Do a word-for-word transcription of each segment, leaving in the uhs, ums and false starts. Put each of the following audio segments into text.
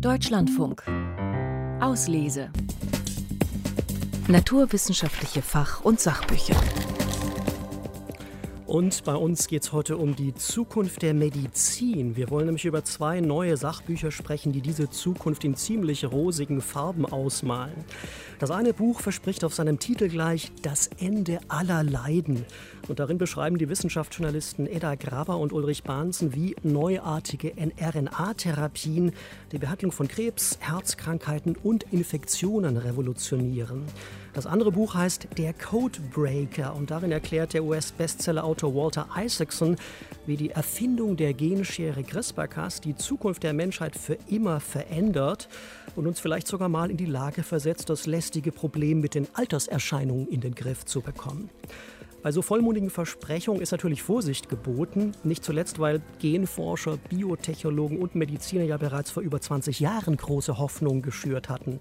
Deutschlandfunk. Auslese. Naturwissenschaftliche Fach- und Sachbücher. Und bei uns geht es heute um die Zukunft der Medizin. Wir wollen nämlich über zwei neue Sachbücher sprechen, die diese Zukunft in ziemlich rosigen Farben ausmalen. Das eine Buch verspricht auf seinem Titel gleich das Ende aller Leiden. Und darin beschreiben die Wissenschaftsjournalisten Edda Grabar und Ulrich Bahnsen, wie neuartige mRNA-Therapien die Behandlung von Krebs, Herzkrankheiten und Infektionen revolutionieren. Das andere Buch heißt Der Codebreaker und darin erklärt der U S-Bestsellerautor Walter Isaacson, wie die Erfindung der Genschere CRISPR-Cas die Zukunft der Menschheit für immer verändert und uns vielleicht sogar mal in die Lage versetzt, das lästige Problem mit den Alterserscheinungen in den Griff zu bekommen. Bei so vollmundigen Versprechungen ist natürlich Vorsicht geboten, nicht zuletzt, weil Genforscher, Biotechnologen und Mediziner ja bereits vor über zwanzig Jahren große Hoffnungen geschürt hatten.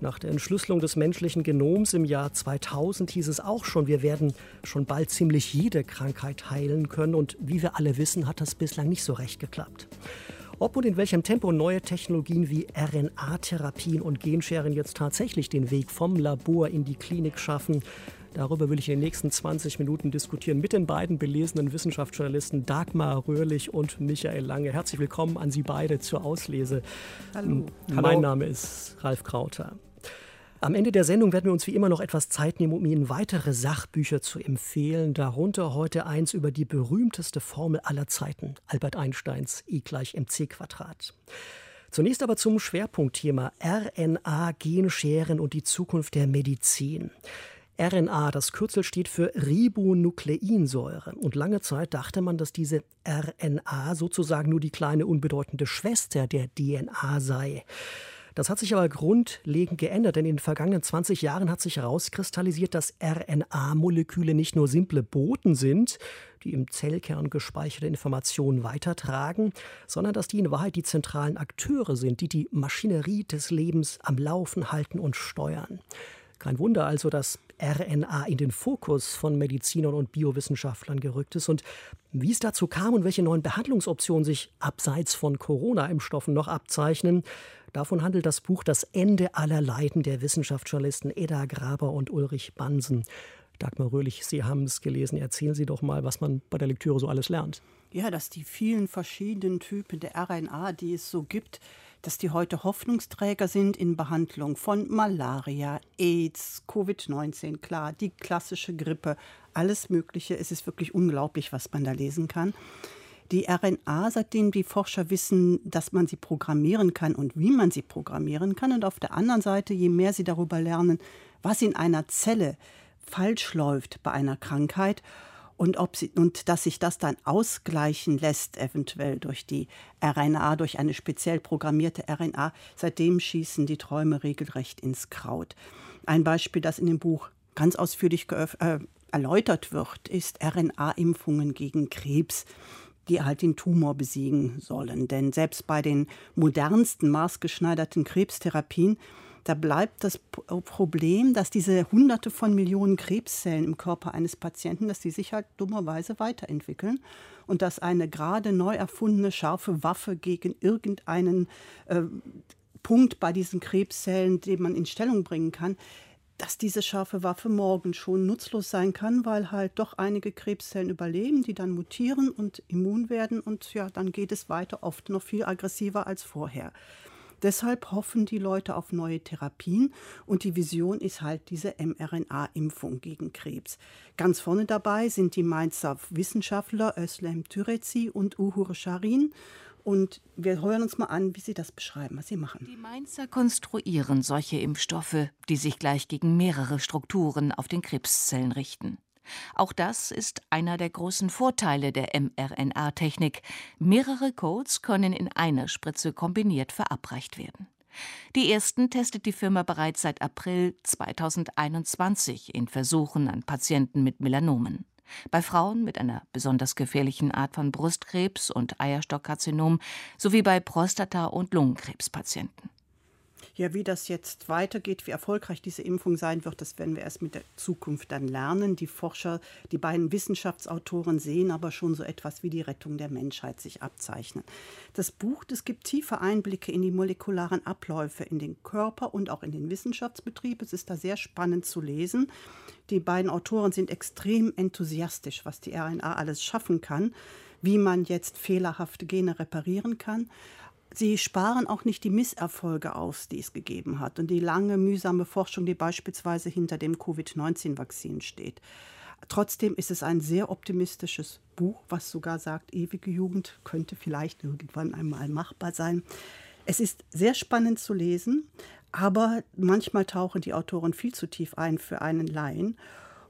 Nach der Entschlüsselung des menschlichen Genoms im Jahr zweitausend hieß es auch schon, wir werden schon bald ziemlich jede Krankheit heilen können und wie wir alle wissen, hat das bislang nicht so recht geklappt. Ob und in welchem Tempo neue Technologien wie R N A-Therapien und Genscheren jetzt tatsächlich den Weg vom Labor in die Klinik schaffen, darüber will ich in den nächsten zwanzig Minuten diskutieren mit den beiden belesenen Wissenschaftsjournalisten Dagmar Röhrlich und Michael Lange. Herzlich willkommen an Sie beide zur Auslese. Hallo. Hallo. Mein Name ist Ralf Krauter. Am Ende der Sendung werden wir uns wie immer noch etwas Zeit nehmen, um Ihnen weitere Sachbücher zu empfehlen. Darunter heute eins über die berühmteste Formel aller Zeiten, Albert Einsteins E gleich M C Quadrat. Zunächst aber zum Schwerpunktthema R N A, Genscheren und die Zukunft der Medizin. R N A, das Kürzel steht für Ribonukleinsäure. Und lange Zeit dachte man, dass diese R N A sozusagen nur die kleine unbedeutende Schwester der D N A sei. Das hat sich aber grundlegend geändert, denn in den vergangenen zwanzig Jahren hat sich herauskristallisiert, dass R N A-Moleküle nicht nur simple Boten sind, die im Zellkern gespeicherte Informationen weitertragen, sondern dass die in Wahrheit die zentralen Akteure sind, die die Maschinerie des Lebens am Laufen halten und steuern. Kein Wunder also, dass R N A in den Fokus von Medizinern und Biowissenschaftlern gerückt ist. Und wie es dazu kam und welche neuen Behandlungsoptionen sich abseits von Corona-Impfstoffen noch abzeichnen, davon handelt das Buch Das Ende aller Leiden der Wissenschaftsjournalisten Edda Grabar und Ulrich Bahnsen. Dagmar Röhrlich, Sie haben es gelesen. Erzählen Sie doch mal, was man bei der Lektüre so alles lernt. Ja, dass die vielen verschiedenen Typen der R N A, die es so gibt, dass die heute Hoffnungsträger sind in Behandlung von Malaria, AIDS, Covid neunzehn, klar, die klassische Grippe, alles Mögliche. Es ist wirklich unglaublich, was man da lesen kann. Die R N A, seitdem die Forscher wissen, dass man sie programmieren kann und wie man sie programmieren kann. Und auf der anderen Seite, je mehr sie darüber lernen, was in einer Zelle falsch läuft bei einer Krankheit und, ob sie, und dass sich das dann ausgleichen lässt, eventuell durch die R N A, durch eine speziell programmierte R N A, seitdem schießen die Träume regelrecht ins Kraut. Ein Beispiel, das in dem Buch ganz ausführlich geöff- äh, erläutert wird, ist R N A-Impfungen gegen Krebs, die halt den Tumor besiegen sollen. Denn selbst bei den modernsten maßgeschneiderten Krebstherapien, da bleibt das Problem, dass diese Hunderte von Millionen Krebszellen im Körper eines Patienten, dass die sich halt dummerweise weiterentwickeln und dass eine gerade neu erfundene scharfe Waffe gegen irgendeinen äh, Punkt bei diesen Krebszellen, den man in Stellung bringen kann, dass diese scharfe Waffe morgen schon nutzlos sein kann, weil halt doch einige Krebszellen überleben, die dann mutieren und immun werden und ja, dann geht es weiter, oft noch viel aggressiver als vorher. Deshalb hoffen die Leute auf neue Therapien und die Vision ist halt diese mRNA-Impfung gegen Krebs. Ganz vorne dabei sind die Mainzer Wissenschaftler Özlem Türeci und Uğur Şahin. Und wir hören uns mal an, wie sie das beschreiben, was sie machen. Die Mainzer konstruieren solche Impfstoffe, die sich gleich gegen mehrere Strukturen auf den Krebszellen richten. Auch das ist einer der großen Vorteile der mRNA-Technik. Mehrere Codes können in einer Spritze kombiniert verabreicht werden. Die ersten testet die Firma bereits seit April zweitausendeinundzwanzig in Versuchen an Patienten mit Melanomen. Bei Frauen mit einer besonders gefährlichen Art von Brustkrebs und Eierstockkarzinom sowie bei Prostata- und Lungenkrebspatienten. Ja, wie das jetzt weitergeht, wie erfolgreich diese Impfung sein wird, das werden wir erst mit der Zukunft dann lernen. Die Forscher, die beiden Wissenschaftsautoren sehen aber schon so etwas wie die Rettung der Menschheit sich abzeichnen. Das Buch, das gibt tiefe Einblicke in die molekularen Abläufe, in den Körper und auch in den Wissenschaftsbetrieb. Es ist da sehr spannend zu lesen. Die beiden Autoren sind extrem enthusiastisch, was die R N A alles schaffen kann, wie man jetzt fehlerhafte Gene reparieren kann. Sie sparen auch nicht die Misserfolge aus, die es gegeben hat und die lange, mühsame Forschung, die beispielsweise hinter dem Covid neunzehn Vakzin steht. Trotzdem ist es ein sehr optimistisches Buch, was sogar sagt, ewige Jugend könnte vielleicht irgendwann einmal machbar sein. Es ist sehr spannend zu lesen, aber manchmal tauchen die Autoren viel zu tief ein für einen Laien.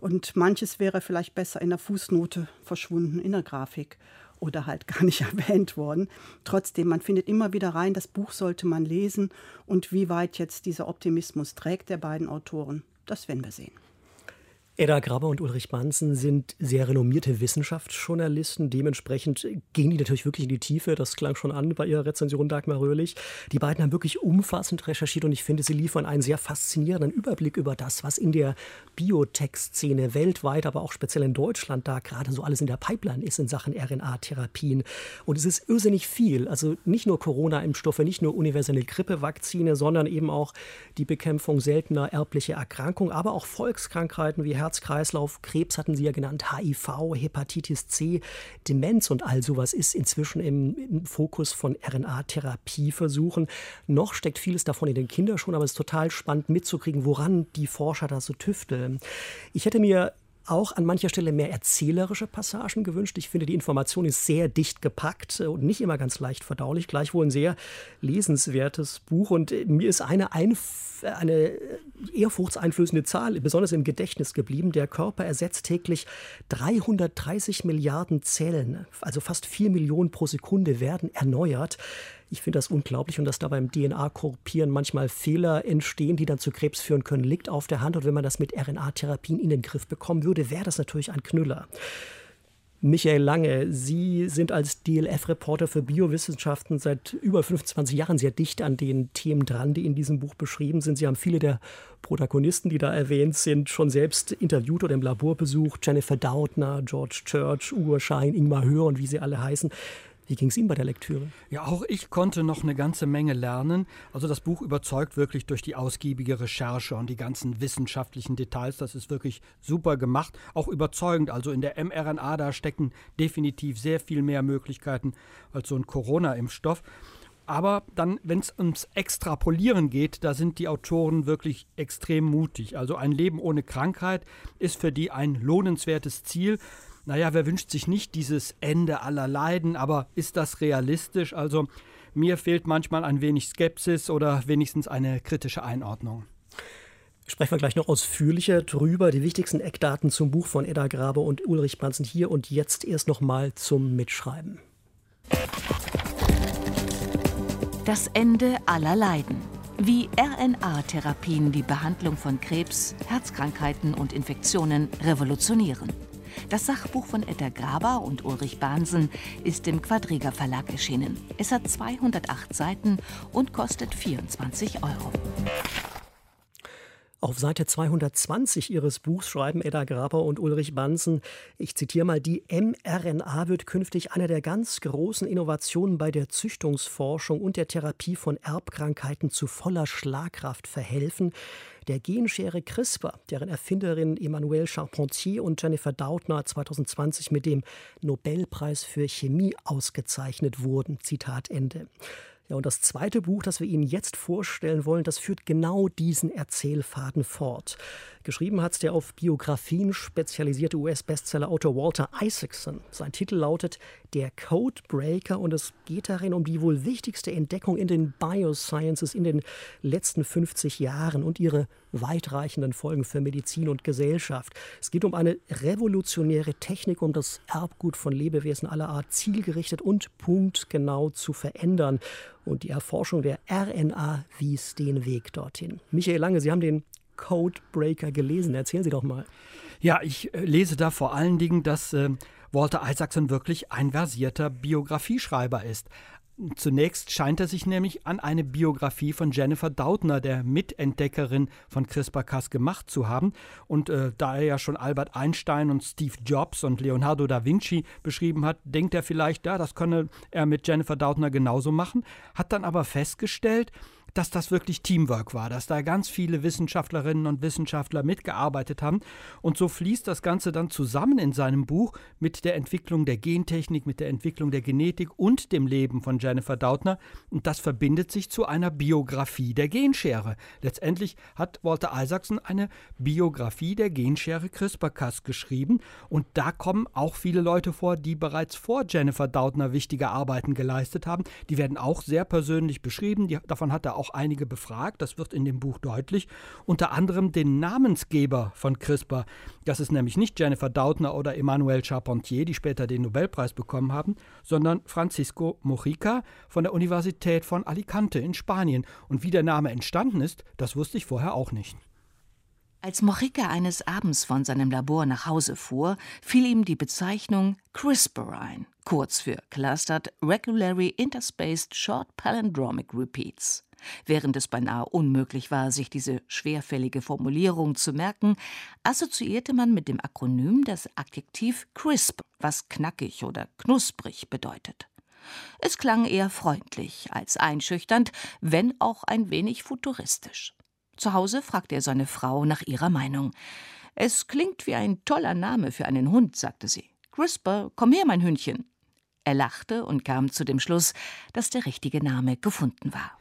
Und manches wäre vielleicht besser in der Fußnote verschwunden, in der Grafik. Oder halt gar nicht erwähnt worden. Trotzdem, man findet immer wieder rein, das Buch sollte man lesen. Und wie weit jetzt dieser Optimismus trägt der beiden Autoren, das werden wir sehen. Edda Grabar und Ulrich Bahnsen sind sehr renommierte Wissenschaftsjournalisten. Dementsprechend gehen die natürlich wirklich in die Tiefe. Das klang schon an bei ihrer Rezension, Dagmar Röhrlich. Die beiden haben wirklich umfassend recherchiert und ich finde, sie liefern einen sehr faszinierenden Überblick über das, was in der Biotech-Szene weltweit, aber auch speziell in Deutschland da gerade so alles in der Pipeline ist in Sachen R N A-Therapien. Und es ist irrsinnig viel. Also nicht nur Corona-Impfstoffe, nicht nur universelle Grippevakzine, sondern eben auch die Bekämpfung seltener erblicher Erkrankungen, aber auch Volkskrankheiten wie Herz Herz-Kreislauf, Krebs hatten Sie ja genannt, H I V, Hepatitis C, Demenz und all sowas ist inzwischen im, im Fokus von R N A-Therapieversuchen. Noch steckt vieles davon in den Kinderschuhen, aber es ist total spannend mitzukriegen, woran die Forscher da so tüfteln. Ich hätte mir auch an mancher Stelle mehr erzählerische Passagen gewünscht. Ich finde, die Information ist sehr dicht gepackt und nicht immer ganz leicht verdaulich. Gleichwohl ein sehr lesenswertes Buch. Und mir ist eine, Einf- eine ehrfurchtseinflößende Zahl besonders im Gedächtnis geblieben. Der Körper ersetzt täglich dreihundertdreißig Milliarden Zellen, also fast vier Millionen pro Sekunde werden erneuert. Ich finde das unglaublich und dass da beim D N A-Kopieren manchmal Fehler entstehen, die dann zu Krebs führen können, liegt auf der Hand. Und wenn man das mit R N A-Therapien in den Griff bekommen würde, wäre das natürlich ein Knüller. Michael Lange, Sie sind als D L F-Reporter für Biowissenschaften seit über fünfundzwanzig Jahren sehr dicht an den Themen dran, die in diesem Buch beschrieben sind. Sie haben viele der Protagonisten, die da erwähnt sind, schon selbst interviewt oder im Labor besucht. Jennifer Doudna, George Church, Uğur Şahin, Ingmar Höher und wie sie alle heißen. Wie ging es Ihnen bei der Lektüre? Ja, auch ich konnte noch eine ganze Menge lernen. Also das Buch überzeugt wirklich durch die ausgiebige Recherche und die ganzen wissenschaftlichen Details. Das ist wirklich super gemacht, auch überzeugend. Also in der mRNA, da stecken definitiv sehr viel mehr Möglichkeiten als so ein Corona-Impfstoff. Aber dann, wenn es ums Extrapolieren geht, da sind die Autoren wirklich extrem mutig. Also ein Leben ohne Krankheit ist für die ein lohnenswertes Ziel. Naja, wer wünscht sich nicht dieses Ende aller Leiden, aber ist das realistisch? Also mir fehlt manchmal ein wenig Skepsis oder wenigstens eine kritische Einordnung. Sprechen wir gleich noch ausführlicher drüber. Die wichtigsten Eckdaten zum Buch von Edda Grabar und Ulrich Bahnsen hier und jetzt erst nochmal zum Mitschreiben. Das Ende aller Leiden. Wie R N A-Therapien die Behandlung von Krebs, Herzkrankheiten und Infektionen revolutionieren. Das Sachbuch von Edda Grabar und Ulrich Bahnsen ist im Quadriga-Verlag erschienen. Es hat zweihundertacht Seiten und kostet vierundzwanzig Euro. Auf Seite zweihundertzwanzig ihres Buchs schreiben Edda Grabar und Ulrich Bahnsen, ich zitiere mal, die mRNA wird künftig eine der ganz großen Innovationen bei der Züchtungsforschung und der Therapie von Erbkrankheiten zu voller Schlagkraft verhelfen. Der Genschere CRISPR, deren Erfinderin Emmanuelle Charpentier und Jennifer Doudna zweitausendzwanzig mit dem Nobelpreis für Chemie ausgezeichnet wurden. Zitat Ende. Ja, und das zweite Buch, das wir Ihnen jetzt vorstellen wollen, das führt genau diesen Erzählfaden fort. Geschrieben hat es der auf Biografien spezialisierte U S-Bestseller-Autor Walter Isaacson. Sein Titel lautet Der Codebreaker und es geht darin um die wohl wichtigste Entdeckung in den Biosciences in den letzten fünfzig Jahren und ihre weitreichenden Folgen für Medizin und Gesellschaft. Es geht um eine revolutionäre Technik, um das Erbgut von Lebewesen aller Art zielgerichtet und punktgenau zu verändern. Und die Erforschung der R N A wies den Weg dorthin. Michael Lange, Sie haben den Codebreaker gelesen. Erzählen Sie doch mal. Ja, ich lese da vor allen Dingen, dass äh, Walter Isaacson wirklich ein versierter Biografieschreiber ist. Zunächst scheint er sich nämlich an eine Biografie von Jennifer Doudna, der Mitentdeckerin von CRISPR-Cas, gemacht zu haben. Und äh, da er ja schon Albert Einstein und Steve Jobs und Leonardo da Vinci beschrieben hat, denkt er vielleicht, ja, das könne er mit Jennifer Doudna genauso machen, hat dann aber festgestellt, dass das wirklich Teamwork war, dass da ganz viele Wissenschaftlerinnen und Wissenschaftler mitgearbeitet haben. Und so fließt das Ganze dann zusammen in seinem Buch mit der Entwicklung der Gentechnik, mit der Entwicklung der Genetik und dem Leben von Jennifer Doudna. Und das verbindet sich zu einer Biografie der Genschere. Letztendlich hat Walter Isaacson eine Biografie der Genschere CRISPR-Cas geschrieben. Und da kommen auch viele Leute vor, die bereits vor Jennifer Doudna wichtige Arbeiten geleistet haben. Die werden auch sehr persönlich beschrieben. Die, davon hat er auch auch einige befragt, das wird in dem Buch deutlich, unter anderem den Namensgeber von CRISPR. Das ist nämlich nicht Jennifer Doudna oder Emmanuelle Charpentier, die später den Nobelpreis bekommen haben, sondern Francisco Mojica von der Universität von Alicante in Spanien. Und wie der Name entstanden ist, das wusste ich vorher auch nicht. Als Mojica eines Abends von seinem Labor nach Hause fuhr, fiel ihm die Bezeichnung CRISPR ein, kurz für Clustered Regularly Interspaced Short Palindromic Repeats. Während es beinahe unmöglich war, sich diese schwerfällige Formulierung zu merken, assoziierte man mit dem Akronym das Adjektiv crisp, was knackig oder knusprig bedeutet. Es klang eher freundlich als einschüchternd, wenn auch ein wenig futuristisch. Zu Hause fragte er seine Frau nach ihrer Meinung. »Es klingt wie ein toller Name für einen Hund«, sagte sie. »Crisper, komm her, mein Hündchen.« Er lachte und kam zu dem Schluss, dass der richtige Name gefunden war.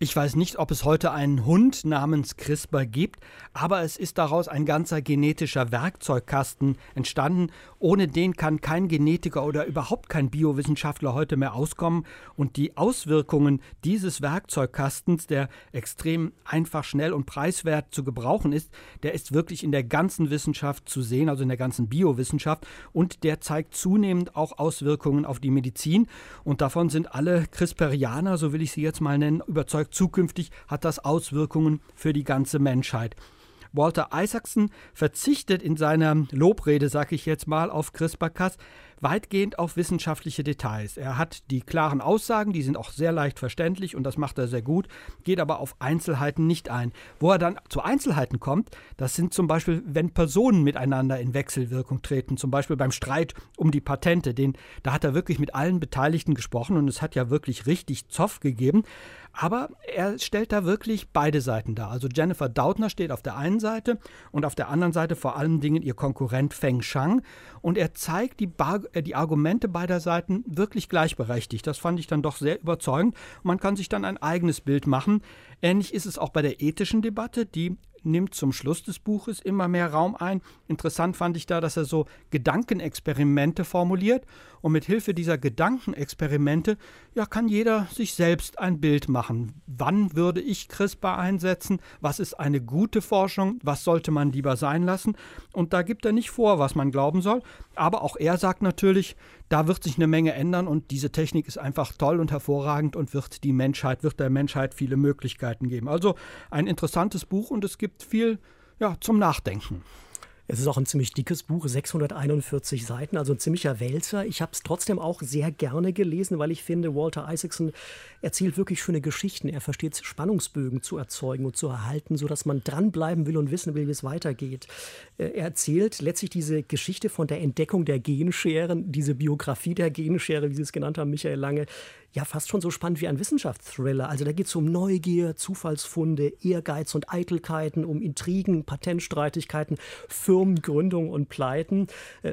Ich weiß nicht, ob es heute einen Hund namens CRISPR gibt, aber es ist daraus ein ganzer genetischer Werkzeugkasten entstanden. Ohne den kann kein Genetiker oder überhaupt kein Biowissenschaftler heute mehr auskommen. Und die Auswirkungen dieses Werkzeugkastens, der extrem einfach, schnell und preiswert zu gebrauchen ist, der ist wirklich in der ganzen Wissenschaft zu sehen, also in der ganzen Biowissenschaft. Und der zeigt zunehmend auch Auswirkungen auf die Medizin. Und davon sind alle CRISPRianer, so will ich sie jetzt mal nennen, überzeugt. Zukünftig hat das Auswirkungen für die ganze Menschheit. Walter Isaacson verzichtet in seiner Lobrede, sage ich jetzt mal, auf CRISPR-Cas weitgehend auf wissenschaftliche Details. Er hat die klaren Aussagen, die sind auch sehr leicht verständlich und das macht er sehr gut, geht aber auf Einzelheiten nicht ein. Wo er dann zu Einzelheiten kommt, das sind zum Beispiel, wenn Personen miteinander in Wechselwirkung treten, zum Beispiel beim Streit um die Patente, den, da hat er wirklich mit allen Beteiligten gesprochen und es hat ja wirklich richtig Zoff gegeben. Aber er stellt da wirklich beide Seiten dar. Also Jennifer Doudna steht auf der einen Seite und auf der anderen Seite vor allen Dingen ihr Konkurrent Feng Zhang. Und er zeigt die, Bar die Argumente beider Seiten wirklich gleichberechtigt. Das fand ich dann doch sehr überzeugend. Man kann sich dann ein eigenes Bild machen. Ähnlich ist es auch bei der ethischen Debatte, die nimmt zum Schluss des Buches immer mehr Raum ein. Interessant fand ich da, dass er so Gedankenexperimente formuliert und mit Hilfe dieser Gedankenexperimente ja, kann jeder sich selbst ein Bild machen. Wann würde ich CRISPR einsetzen? Was ist eine gute Forschung? Was sollte man lieber sein lassen? Und da gibt er nicht vor, was man glauben soll. Aber auch er sagt natürlich, da wird sich eine Menge ändern und diese Technik ist einfach toll und hervorragend und wird die Menschheit, wird der Menschheit viele Möglichkeiten geben. Also ein interessantes Buch und es gibt viel ja, zum Nachdenken. Es ist auch ein ziemlich dickes Buch, sechshunderteinundvierzig Seiten, also ein ziemlicher Wälzer. Ich habe es trotzdem auch sehr gerne gelesen, weil ich finde, Walter Isaacson erzählt wirklich schöne Geschichten. Er versteht Spannungsbögen zu erzeugen und zu erhalten, sodass man dranbleiben will und wissen will, wie es weitergeht. Er erzählt letztlich diese Geschichte von der Entdeckung der Genscheren, diese Biografie der Genschere, wie Sie es genannt haben, Michael Lange, ja fast schon so spannend wie ein Wissenschaftsthriller. Also da geht es um Neugier, Zufallsfunde, Ehrgeiz und Eitelkeiten, um Intrigen, Patentstreitigkeiten, Firmengründung und Pleiten.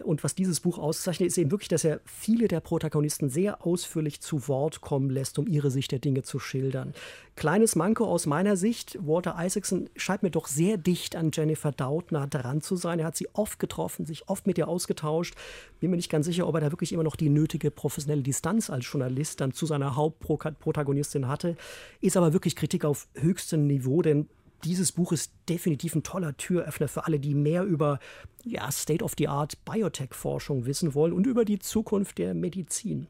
Und was dieses Buch auszeichnet, ist eben wirklich, dass er viele der Protagonisten sehr ausführlich zu Wort kommen lässt, um ihre Sicht der Dinge zu schildern. Kleines Manko aus meiner Sicht, Walter Isaacson scheint mir doch sehr dicht an Jennifer Doudna dran zu sein. Er hat sie oft getroffen, sich oft mit ihr ausgetauscht. Bin mir nicht ganz sicher, ob er da wirklich immer noch die nötige professionelle Distanz als Journalist dann zu seiner Hauptprotagonistin hatte, ist aber wirklich Kritik auf höchstem Niveau, denn dieses Buch ist definitiv ein toller Türöffner für alle, die mehr über ja, State-of-the-Art Biotech-Forschung wissen wollen und über die Zukunft der Medizin.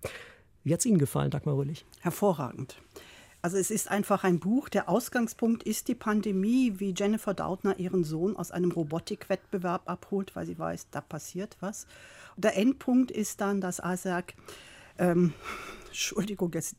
Wie hat es Ihnen gefallen, Dagmar Röhrlich? Hervorragend. Also es ist einfach ein Buch. Der Ausgangspunkt ist die Pandemie, wie Jennifer Doudna ihren Sohn aus einem Robotikwettbewerb abholt, weil sie weiß, da passiert was. Der Endpunkt ist dann, dass Isaac Ähm, Entschuldigung, jetzt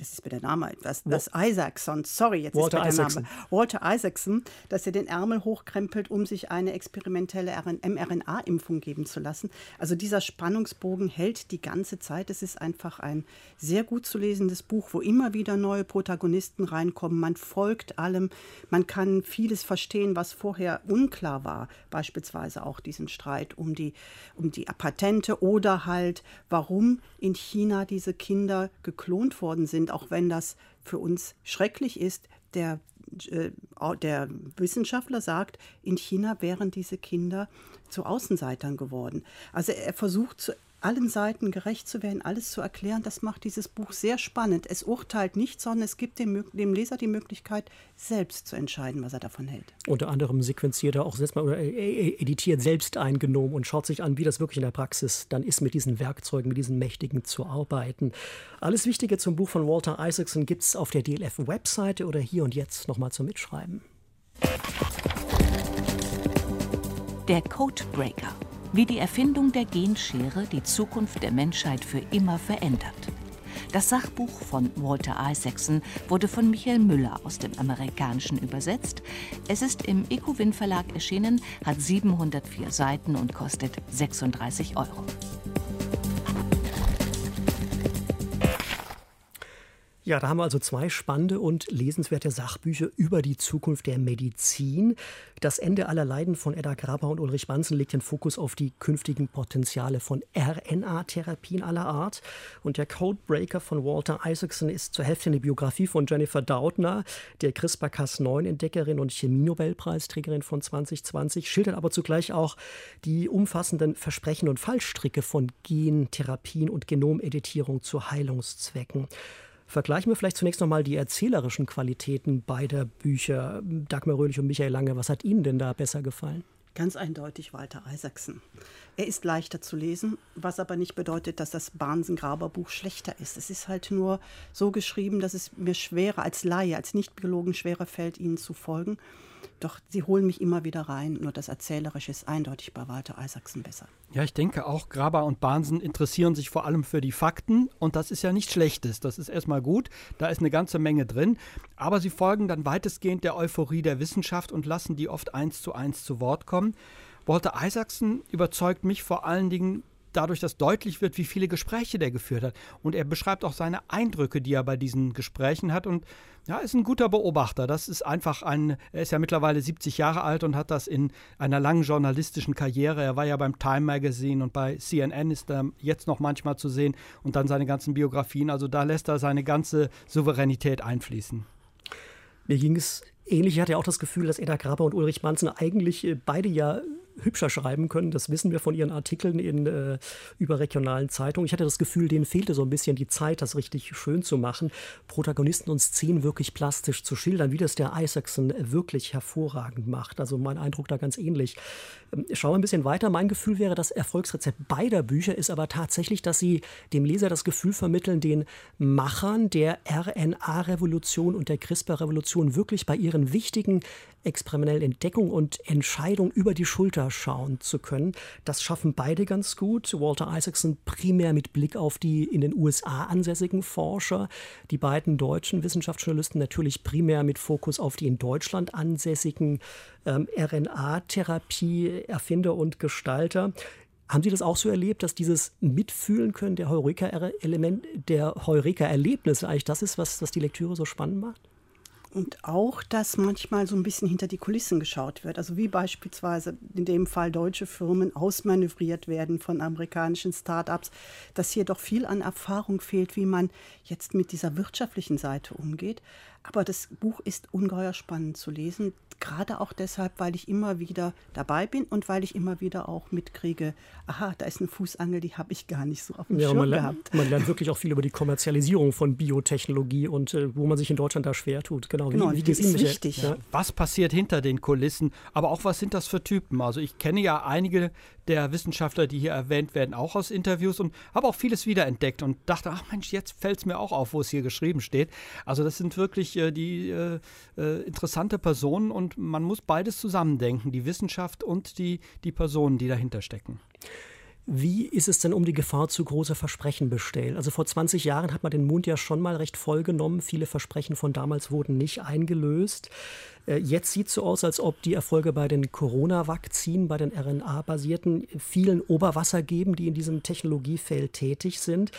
das ist bei der Name etwas, das Isaacson, sorry, jetzt Walter ist bei der Name, Walter Isaacson, dass er den Ärmel hochkrempelt, um sich eine experimentelle mRNA-Impfung geben zu lassen. Also dieser Spannungsbogen hält die ganze Zeit. Es ist einfach ein sehr gut zu lesendes Buch, wo immer wieder neue Protagonisten reinkommen. Man folgt allem, man kann vieles verstehen, was vorher unklar war, beispielsweise auch diesen Streit um die, um die Patente oder halt, warum in China diese Kinder geklont worden sind, auch wenn das für uns schrecklich ist. Der, äh, der Wissenschaftler sagt, in China wären diese Kinder zu Außenseitern geworden. Also er versucht zu allen Seiten gerecht zu werden, alles zu erklären, das macht dieses Buch sehr spannend. Es urteilt nicht, sondern es gibt dem, dem Leser die Möglichkeit, selbst zu entscheiden, was er davon hält. Unter anderem sequenziert er auch selbst mal, oder editiert selbst ein Genom und schaut sich an, wie das wirklich in der Praxis dann ist, mit diesen Werkzeugen, mit diesen Mächtigen zu arbeiten. Alles Wichtige zum Buch von Walter Isaacson gibt es auf der D L F-Webseite oder hier und jetzt nochmal zum Mitschreiben. Der Codebreaker. Wie die Erfindung der Genschere die Zukunft der Menschheit für immer verändert. Das Sachbuch von Walter Isaacson wurde von Michael Müller aus dem Amerikanischen übersetzt. Es ist im Eco-Win-Verlag erschienen, hat siebenhundertvier Seiten und kostet sechsunddreißig Euro. Ja, da haben wir also zwei spannende und lesenswerte Sachbücher über die Zukunft der Medizin. Das Ende aller Leiden von Edda Grabar und Ulrich Bahnsen legt den Fokus auf die künftigen Potenziale von R N A-Therapien aller Art. Und der Codebreaker von Walter Isaacson ist zur Hälfte eine Biografie von Jennifer Doudna, der CRISPR-Cas neun-Entdeckerin und Chemie-Nobelpreisträgerin von zweitausendzwanzig, schildert aber zugleich auch die umfassenden Versprechen und Fallstricke von Gentherapien und Genomeditierung zu Heilungszwecken. Vergleichen wir vielleicht zunächst nochmal die erzählerischen Qualitäten beider Bücher. Dagmar Röhrlich und Michael Lange, was hat Ihnen denn da besser gefallen? Ganz eindeutig Walter Isaacson. Er ist leichter zu lesen, was aber nicht bedeutet, dass das Bahnsen-Graber-Buch schlechter ist. Es ist halt nur so geschrieben, dass es mir schwerer als Laie, als Nichtbiologen schwerer fällt, ihnen zu folgen. Doch sie holen mich immer wieder rein, nur das Erzählerische ist eindeutig bei Walter Isaacson besser. Ja, ich denke auch, Grabar und Bahnsen interessieren sich vor allem für die Fakten und das ist ja nichts Schlechtes, das ist erstmal gut, da ist eine ganze Menge drin, aber sie folgen dann weitestgehend der Euphorie der Wissenschaft und lassen die oft eins zu eins zu Wort kommen. Walter Isaacson überzeugt mich vor allen Dingen dadurch, dass deutlich wird, wie viele Gespräche der geführt hat. Und er beschreibt auch seine Eindrücke, die er bei diesen Gesprächen hat. Und ja, ist ein guter Beobachter. Das ist einfach ein, er ist ja mittlerweile siebzig Jahre alt und hat das in einer langen journalistischen Karriere. Er war ja beim Time Magazine und bei C N N ist er jetzt noch manchmal zu sehen und dann seine ganzen Biografien. Also da lässt er seine ganze Souveränität einfließen. Mir ging es ähnlich. Ich hatte ja auch das Gefühl, dass Edda Grabar und Ulrich Bahnsen eigentlich beide ja hübscher schreiben können. Das wissen wir von ihren Artikeln in äh, überregionalen Zeitungen. Ich hatte das Gefühl, denen fehlte so ein bisschen die Zeit, das richtig schön zu machen, Protagonisten und Szenen wirklich plastisch zu schildern, wie das der Isaacson wirklich hervorragend macht. Also mein Eindruck da ganz ähnlich. Schauen wir ein bisschen weiter. Mein Gefühl wäre, das Erfolgsrezept beider Bücher ist aber tatsächlich, dass sie dem Leser das Gefühl vermitteln, den Machern der R N A-Revolution und der CRISPR-Revolution wirklich bei ihren wichtigen experimentellen Entdeckungen und Entscheidungen über die Schulter schauen zu können. Das schaffen beide ganz gut. Walter Isaacson primär mit Blick auf die in den U S A ansässigen Forscher, die beiden deutschen Wissenschaftsjournalisten natürlich primär mit Fokus auf die in Deutschland ansässigen ähm, R N A-Therapie-Erfinder und Gestalter. Haben Sie das auch so erlebt, dass dieses Mitfühlen können der Heureka-Element, der Heureka-Erlebnisse eigentlich das ist, was, was die Lektüre so spannend macht? Und auch, dass manchmal so ein bisschen hinter die Kulissen geschaut wird. Also wie beispielsweise in dem Fall deutsche Firmen ausmanövriert werden von amerikanischen Start-ups, dass hier doch viel an Erfahrung fehlt, wie man jetzt mit dieser wirtschaftlichen Seite umgeht. Aber das Buch ist ungeheuer spannend zu lesen, gerade auch deshalb, weil ich immer wieder dabei bin und weil ich immer wieder auch mitkriege, aha, da ist eine Fußangel, die habe ich gar nicht so auf dem ja, Schirm man gehabt. Man lernt wirklich auch viel über die Kommerzialisierung von Biotechnologie und äh, wo man sich in Deutschland da schwer tut. Genau, genau wie, wie das ist wichtig. Ja. Was passiert hinter den Kulissen, aber auch was sind das für Typen? Also ich kenne ja einige der Wissenschaftler, die hier erwähnt werden, auch aus Interviews und habe auch vieles wiederentdeckt und dachte, ach Mensch, jetzt fällt es mir auch auf, wo es hier geschrieben steht. Also das sind wirklich die äh, äh, interessante Personen und man muss beides zusammendenken, die Wissenschaft und die, die Personen, die dahinter stecken. Wie ist es denn um die Gefahr zu großer Versprechen bestellt? Also vor zwanzig Jahren hat man den Mund ja schon mal recht voll genommen. Viele Versprechen von damals wurden nicht eingelöst. Jetzt sieht es so aus, als ob die Erfolge bei den Corona-Vakzinen, bei den R N A-basierten, vielen Oberwasser geben, die in diesem Technologiefeld tätig sind.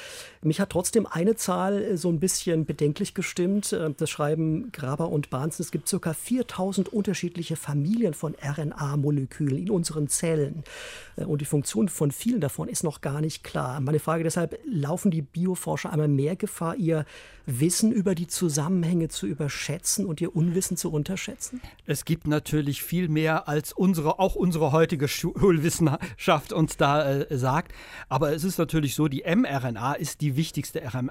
Mich hat trotzdem eine Zahl so ein bisschen bedenklich gestimmt. Das schreiben Grabar und Bahnsen. Es gibt ca. viertausend unterschiedliche Familien von R N A-Molekülen in unseren Zellen. Und die Funktion von vielen davon ist noch gar nicht klar. Meine Frage deshalb, laufen die Bioforscher einmal mehr Gefahr, ihr Wissen über die Zusammenhänge zu überschätzen und ihr Unwissen zu unterschätzen? Es gibt natürlich viel mehr, als unsere, auch unsere heutige Schulwissenschaft uns da äh, sagt. Aber es ist natürlich so, die mRNA ist die wichtigste R N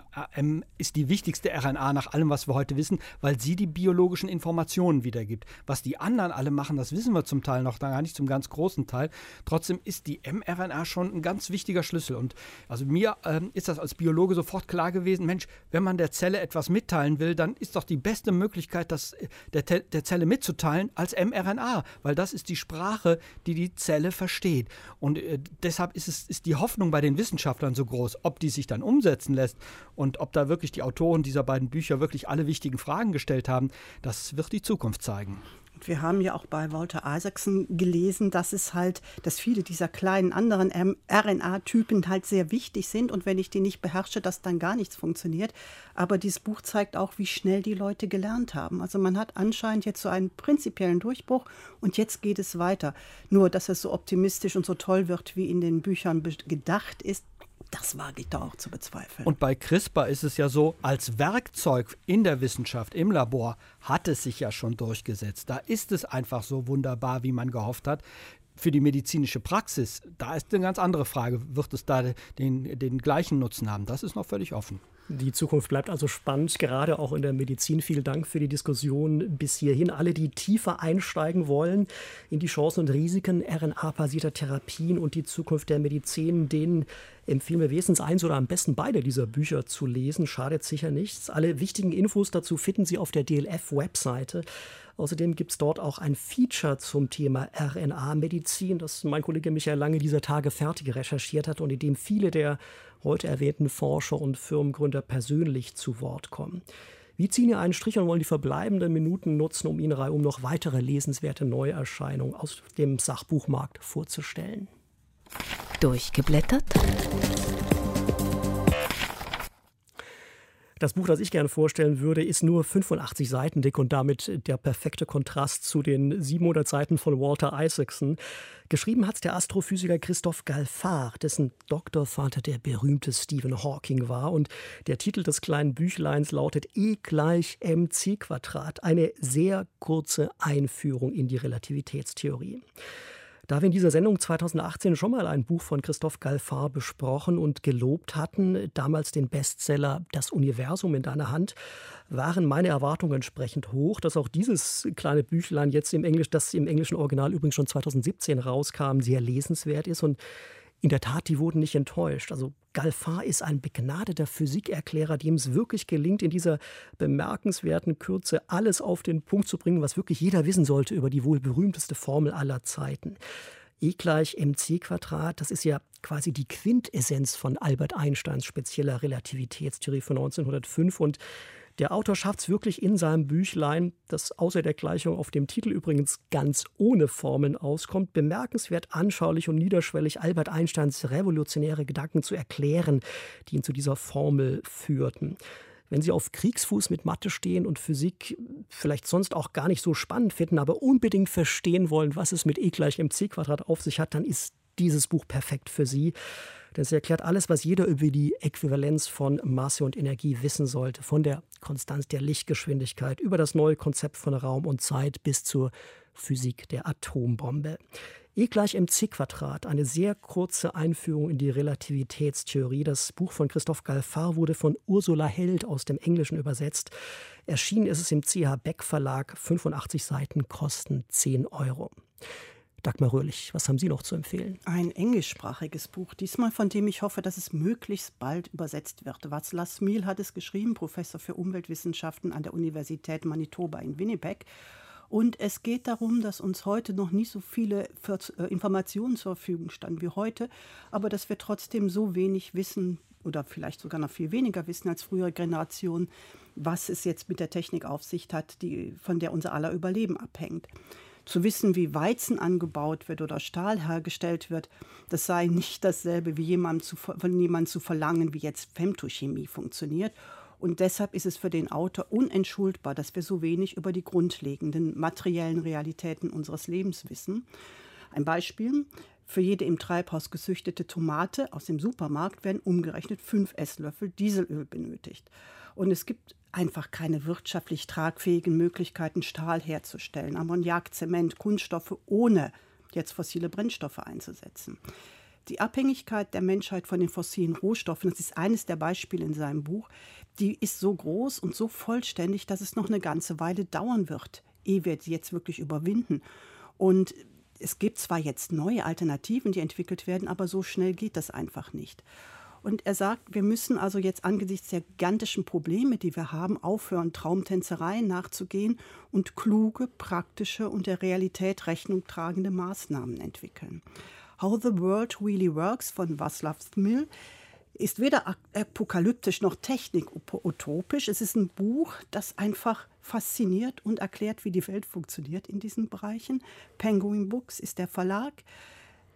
A, ist die wichtigste R N A nach allem, was wir heute wissen, weil sie die biologischen Informationen wiedergibt. Was die anderen alle machen, das wissen wir zum Teil noch gar nicht, zum ganz großen Teil. Trotzdem ist die mRNA schon ein ganz wichtiger Schlüssel. Und also mir ähm, ist das als Biologe sofort klar gewesen, Mensch, wenn man der Zelle etwas mitteilen will, dann ist doch die beste Möglichkeit, das der, der Zelle mitzuteilen, als mRNA, weil das ist die Sprache, die die Zelle versteht. Und äh, deshalb ist, es, ist die Hoffnung bei den Wissenschaftlern so groß, ob die sich dann umsetzen lässt und ob da wirklich die Autoren dieser beiden Bücher wirklich alle wichtigen Fragen gestellt haben, das wird die Zukunft zeigen. Wir haben ja auch bei Walter Isaacson gelesen, dass es halt, dass viele dieser kleinen anderen R N A-Typen halt sehr wichtig sind und wenn ich die nicht beherrsche, dass dann gar nichts funktioniert. Aber dieses Buch zeigt auch, wie schnell die Leute gelernt haben. Also man hat anscheinend jetzt so einen prinzipiellen Durchbruch und jetzt geht es weiter. Nur, dass es so optimistisch und so toll wird, wie in den Büchern gedacht ist, das wage ich da auch zu bezweifeln. Und bei CRISPR ist es ja so, als Werkzeug in der Wissenschaft, im Labor, hat es sich ja schon durchgesetzt. Da ist es einfach so wunderbar, wie man gehofft hat. Für die medizinische Praxis, da ist eine ganz andere Frage, wird es da den, den gleichen Nutzen haben? Das ist noch völlig offen. Die Zukunft bleibt also spannend, gerade auch in der Medizin. Vielen Dank für die Diskussion bis hierhin. Alle, die tiefer einsteigen wollen in die Chancen und Risiken R N A-basierter Therapien und die Zukunft der Medizin, denen empfehlen wir wesentlich eins oder am besten beide dieser Bücher zu lesen. Schadet sicher nichts. Alle wichtigen Infos dazu finden Sie auf der D L F-Webseite. Außerdem gibt es dort auch ein Feature zum Thema R N A-Medizin, das mein Kollege Michael Lange dieser Tage fertig recherchiert hat und in dem viele der heute erwähnten Forscher und Firmengründer persönlich zu Wort kommen. Wir ziehen hier einen Strich und wollen die verbleibenden Minuten nutzen, um Ihnen reihum noch weitere lesenswerte Neuerscheinungen aus dem Sachbuchmarkt vorzustellen. Durchgeblättert. Das Buch, das ich gerne vorstellen würde, ist nur fünfundachtzig Seiten dick und damit der perfekte Kontrast zu den siebenhundert Seiten von Walter Isaacson. Geschrieben hat es der Astrophysiker Christoph Galfard, dessen Doktorvater der berühmte Stephen Hawking war. Und der Titel des kleinen Büchleins lautet E gleich mc², eine sehr kurze Einführung in die Relativitätstheorie. Da wir in dieser Sendung zweitausendachtzehn schon mal ein Buch von Christoph Galfard besprochen und gelobt hatten, damals den Bestseller Das Universum in deiner Hand, waren meine Erwartungen entsprechend hoch, dass auch dieses kleine Büchlein jetzt im Englisch, das im englischen Original übrigens schon zweitausendsiebzehn rauskam, sehr lesenswert ist. Und in der Tat, die wurden nicht enttäuscht. Also Galfard ist ein begnadeter Physikerklärer, dem es wirklich gelingt, in dieser bemerkenswerten Kürze alles auf den Punkt zu bringen, was wirklich jeder wissen sollte über die wohl berühmteste Formel aller Zeiten. E gleich mc², das ist ja quasi die Quintessenz von Albert Einsteins spezieller Relativitätstheorie von neunzehnhundertfünf. Und der Autor schafft es wirklich in seinem Büchlein, das außer der Gleichung auf dem Titel übrigens ganz ohne Formeln auskommt, bemerkenswert anschaulich und niederschwellig Albert Einsteins revolutionäre Gedanken zu erklären, die ihn zu dieser Formel führten. Wenn Sie auf Kriegsfuß mit Mathe stehen und Physik vielleicht sonst auch gar nicht so spannend finden, aber unbedingt verstehen wollen, was es mit E gleich mc² auf sich hat, dann ist dieses Buch perfekt für Sie. Denn es erklärt alles, was jeder über die Äquivalenz von Masse und Energie wissen sollte. Von der Konstanz der Lichtgeschwindigkeit über das neue Konzept von Raum und Zeit bis zur Physik der Atombombe. E gleich mc², eine sehr kurze Einführung in die Relativitätstheorie. Das Buch von Christoph Galfard wurde von Ursula Held aus dem Englischen übersetzt. Erschienen ist es im C H Beck-Verlag. fünfundachtzig Seiten kosten zehn Euro. Dagmar Röhrlich, was haben Sie noch zu empfehlen? Ein englischsprachiges Buch, diesmal von dem ich hoffe, dass es möglichst bald übersetzt wird. Václav Smil hat es geschrieben, Professor für Umweltwissenschaften an der Universität Manitoba in Winnipeg. Und es geht darum, dass uns heute noch nicht so viele Informationen zur Verfügung standen wie heute, aber dass wir trotzdem so wenig wissen oder vielleicht sogar noch viel weniger wissen als frühere Generationen, was es jetzt mit der Technik auf sich hat, die, von der unser aller Überleben abhängt. Zu wissen, wie Weizen angebaut wird oder Stahl hergestellt wird, das sei nicht dasselbe, wie jemand zu, von jemandem zu verlangen, wie jetzt Femtochemie funktioniert. Und deshalb ist es für den Autor unentschuldbar, dass wir so wenig über die grundlegenden materiellen Realitäten unseres Lebens wissen. Ein Beispiel: Für jede im Treibhaus gezüchtete Tomate aus dem Supermarkt werden umgerechnet fünf Esslöffel Dieselöl benötigt. Und es gibt einfach keine wirtschaftlich tragfähigen Möglichkeiten, Stahl herzustellen, Ammoniak, Zement, Kunststoffe, ohne jetzt fossile Brennstoffe einzusetzen. Die Abhängigkeit der Menschheit von den fossilen Rohstoffen, das ist eines der Beispiele in seinem Buch, die ist so groß und so vollständig, dass es noch eine ganze Weile dauern wird, ehe wir sie jetzt wirklich überwinden. Und es gibt zwar jetzt neue Alternativen, die entwickelt werden, aber so schnell geht das einfach nicht. Und er sagt, wir müssen also jetzt angesichts der gigantischen Probleme, die wir haben, aufhören, Traumtänzereien nachzugehen und kluge, praktische und der Realität Rechnung tragende Maßnahmen entwickeln. How the World Really Works von Václav Smil ist weder apokalyptisch noch technik-utopisch. Es ist ein Buch, das einfach fasziniert und erklärt, wie die Welt funktioniert in diesen Bereichen. Penguin Books ist der Verlag.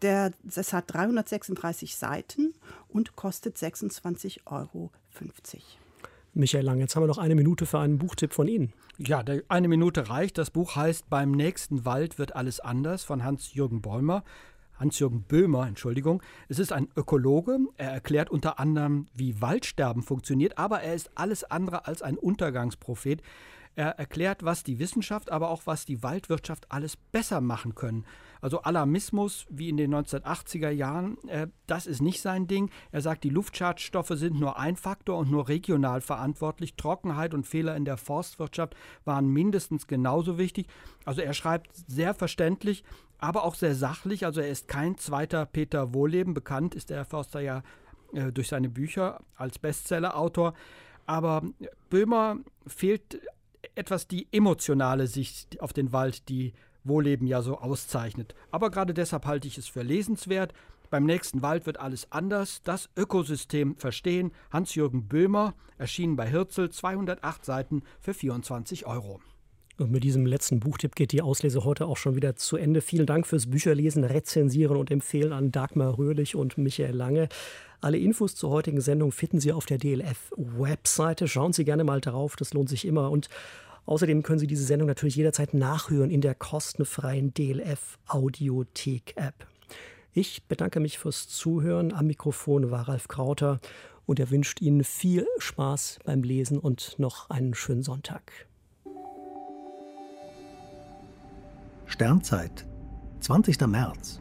Der, das hat dreihundertsechsunddreißig Seiten und kostet sechsundzwanzig Euro fünfzig. Michael Lange, jetzt haben wir noch eine Minute für einen Buchtipp von Ihnen. Ja, eine Minute reicht. Das Buch heißt Beim nächsten Wald wird alles anders von Hans-Jürgen Böhmer. Hans-Jürgen Böhmer, Entschuldigung. Es ist ein Ökologe. Er erklärt unter anderem, wie Waldsterben funktioniert, aber er ist alles andere als ein Untergangsprophet. Er erklärt, was die Wissenschaft, aber auch was die Waldwirtschaft alles besser machen können. Also Alarmismus, wie in den neunzehnhundertachtziger Jahren, äh, das ist nicht sein Ding. Er sagt, die Luftschadstoffe sind nur ein Faktor und nur regional verantwortlich. Trockenheit und Fehler in der Forstwirtschaft waren mindestens genauso wichtig. Also er schreibt sehr verständlich, aber auch sehr sachlich. Also er ist kein zweiter Peter Wohlleben. Bekannt ist der Förster ja äh, durch seine Bücher als Bestsellerautor. Aber Böhmer fehlt etwas die emotionale Sicht auf den Wald, die Wohlleben ja so auszeichnet. Aber gerade deshalb halte ich es für lesenswert. Beim nächsten Wald wird alles anders. Das Ökosystem verstehen. Hans-Jürgen Böhmer, erschienen bei Hirzel, zweihundertacht Seiten für vierundzwanzig Euro. Und mit diesem letzten Buchtipp geht die Auslese heute auch schon wieder zu Ende. Vielen Dank fürs Bücherlesen, Rezensieren und Empfehlen an Dagmar Röhrlich und Michael Lange. Alle Infos zur heutigen Sendung finden Sie auf der D L F-Webseite. Schauen Sie gerne mal drauf, das lohnt sich immer. Und außerdem können Sie diese Sendung natürlich jederzeit nachhören in der kostenfreien D L F-Audiothek-App. Ich bedanke mich fürs Zuhören. Am Mikrofon war Ralf Krauter und er wünscht Ihnen viel Spaß beim Lesen und noch einen schönen Sonntag. Sternzeit, zwanzigster März,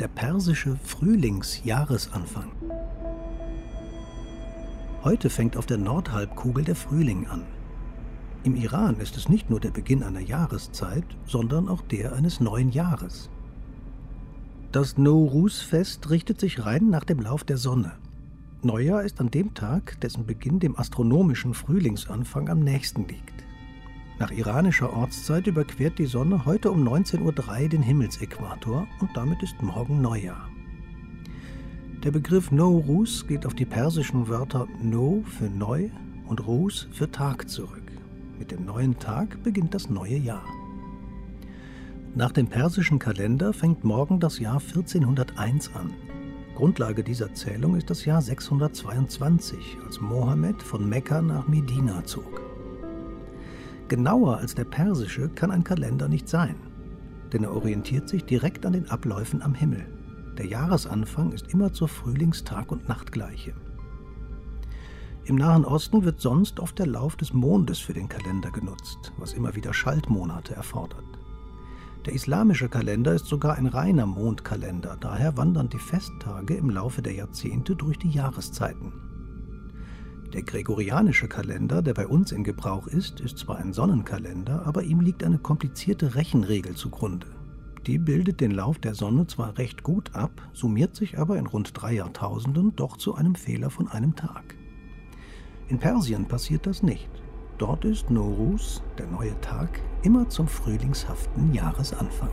der persische Frühlingsjahresanfang. Heute fängt auf der Nordhalbkugel der Frühling an. Im Iran ist es nicht nur der Beginn einer Jahreszeit, sondern auch der eines neuen Jahres. Das Nowruz-Fest richtet sich rein nach dem Lauf der Sonne. Neujahr ist an dem Tag, dessen Beginn dem astronomischen Frühlingsanfang am nächsten liegt. Nach iranischer Ortszeit überquert die Sonne heute um neunzehn Uhr drei den Himmelsäquator und damit ist morgen Neujahr. Der Begriff Nowruz geht auf die persischen Wörter No für neu und Ruz für Tag zurück. Mit dem neuen Tag beginnt das neue Jahr. Nach dem persischen Kalender fängt morgen das Jahr vierzehnhunderteins an. Grundlage dieser Zählung ist das Jahr sechshundertzweiundzwanzig, als Mohammed von Mekka nach Medina zog. Genauer als der persische kann ein Kalender nicht sein, denn er orientiert sich direkt an den Abläufen am Himmel. Der Jahresanfang ist immer zur Frühlingstag- und Nachtgleiche. Im Nahen Osten wird sonst oft der Lauf des Mondes für den Kalender genutzt, was immer wieder Schaltmonate erfordert. Der islamische Kalender ist sogar ein reiner Mondkalender, daher wandern die Festtage im Laufe der Jahrzehnte durch die Jahreszeiten. Der gregorianische Kalender, der bei uns in Gebrauch ist, ist zwar ein Sonnenkalender, aber ihm liegt eine komplizierte Rechenregel zugrunde. Die bildet den Lauf der Sonne zwar recht gut ab, summiert sich aber in rund drei Jahrtausenden doch zu einem Fehler von einem Tag. In Persien passiert das nicht. Dort ist Nowruz, der neue Tag, immer zum frühlingshaften Jahresanfang.